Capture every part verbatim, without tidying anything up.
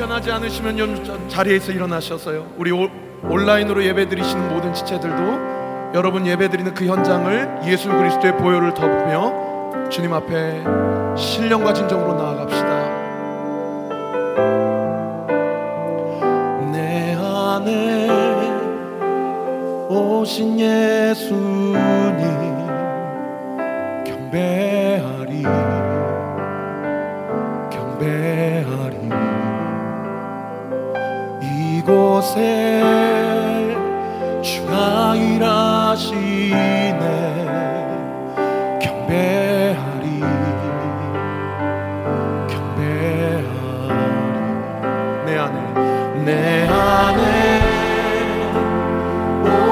변하지 않으시면 자리에서 일어나셔서요, 우리 온라인으로 예배드리시는 모든 지체들도 여러분 예배드리는 그 현장을 예수 그리스도의 보혈을 덮으며 주님 앞에 신령과 진정으로 나아갑시다. 내 안에 오신 예수님 경배하리 경배하리 이곳에 주가 일하시네 경배하리 경배하리 내 안에 내 안에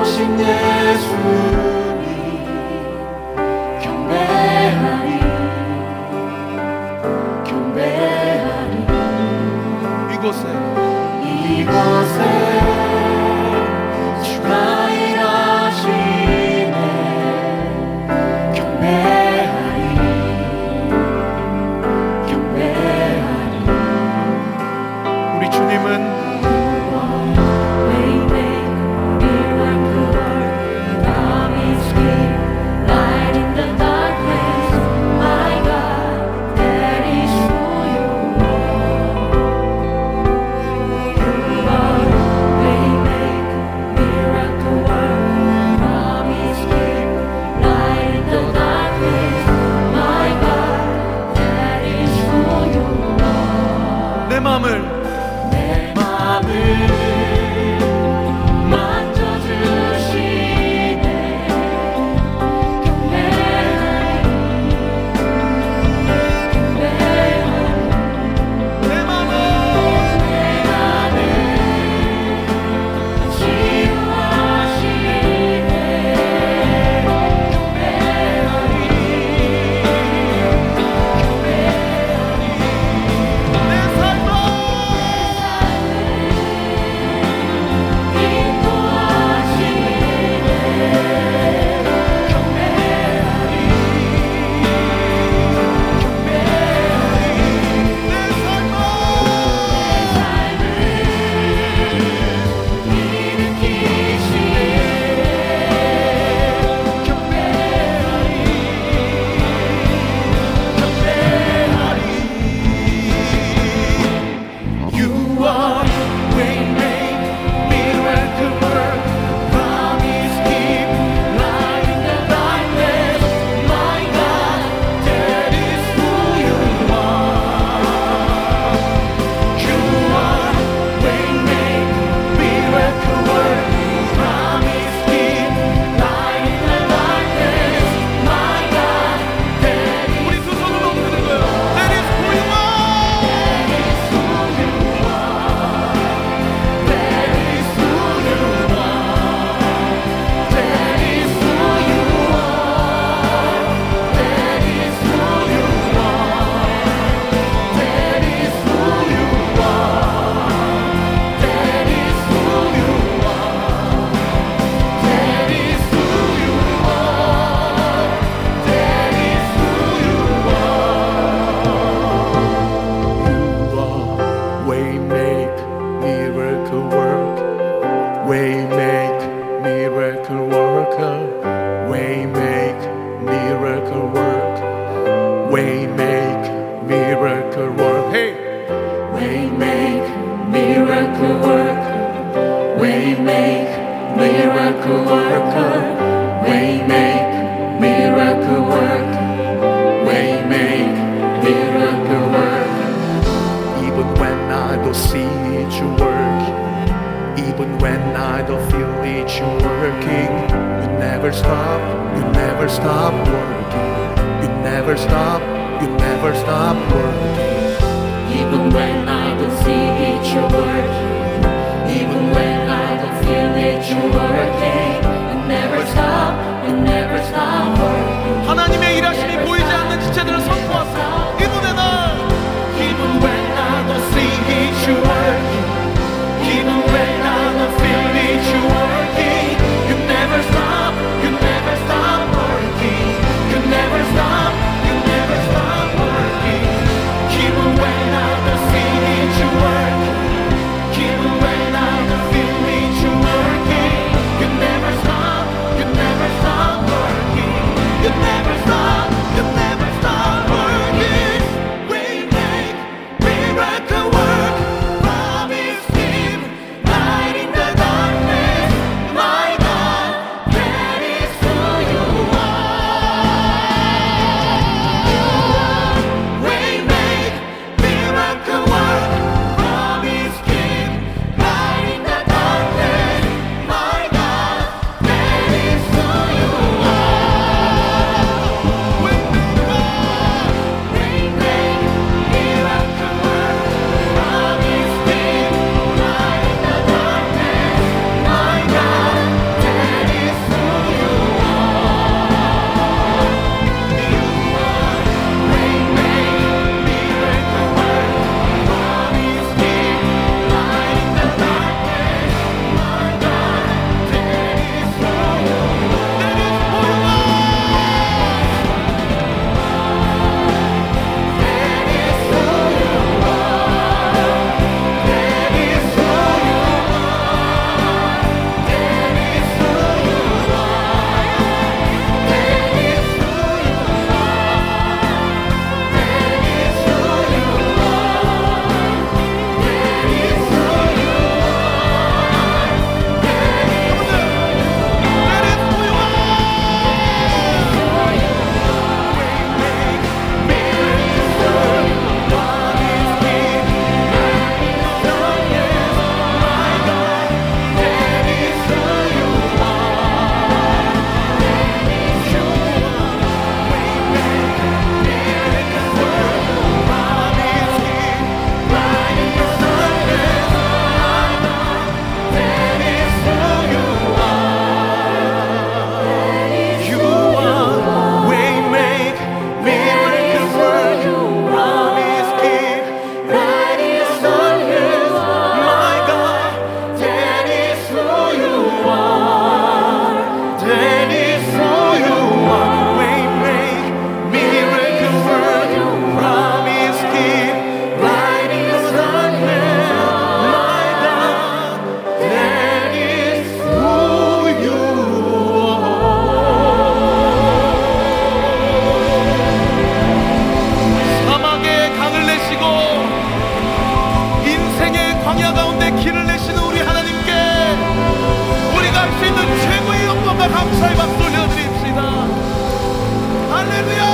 오신 예수님 경배하리 경배하리 이곳에 이곳에 주가 일하시네 경배하리 경배하리 우리 주님은 work. 주님과 감사의 박수 올려드립시다. 할렐루야.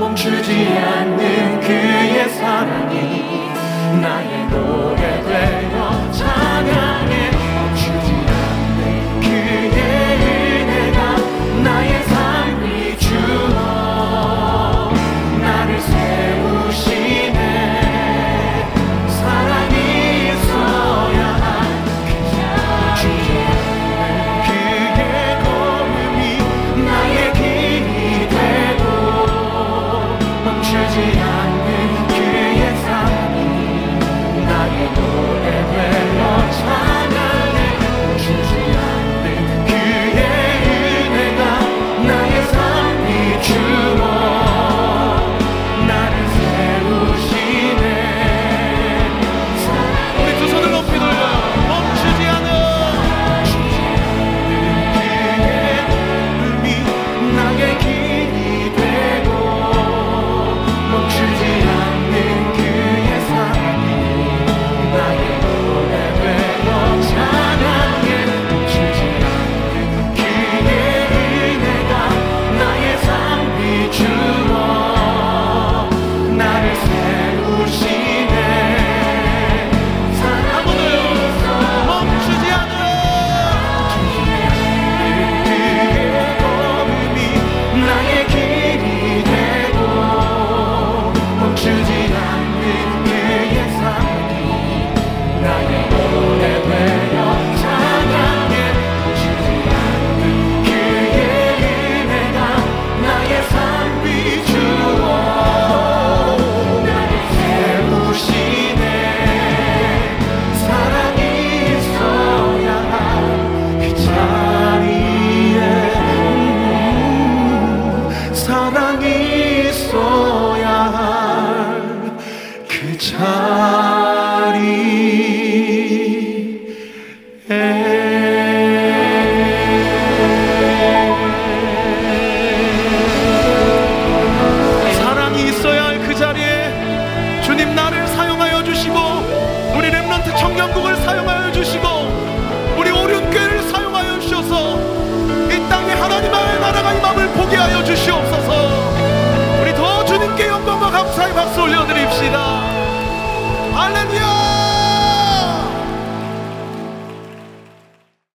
멈추지 않는 그의 사랑이 나의 감사의 박수 올려드립시다. 할렐루야.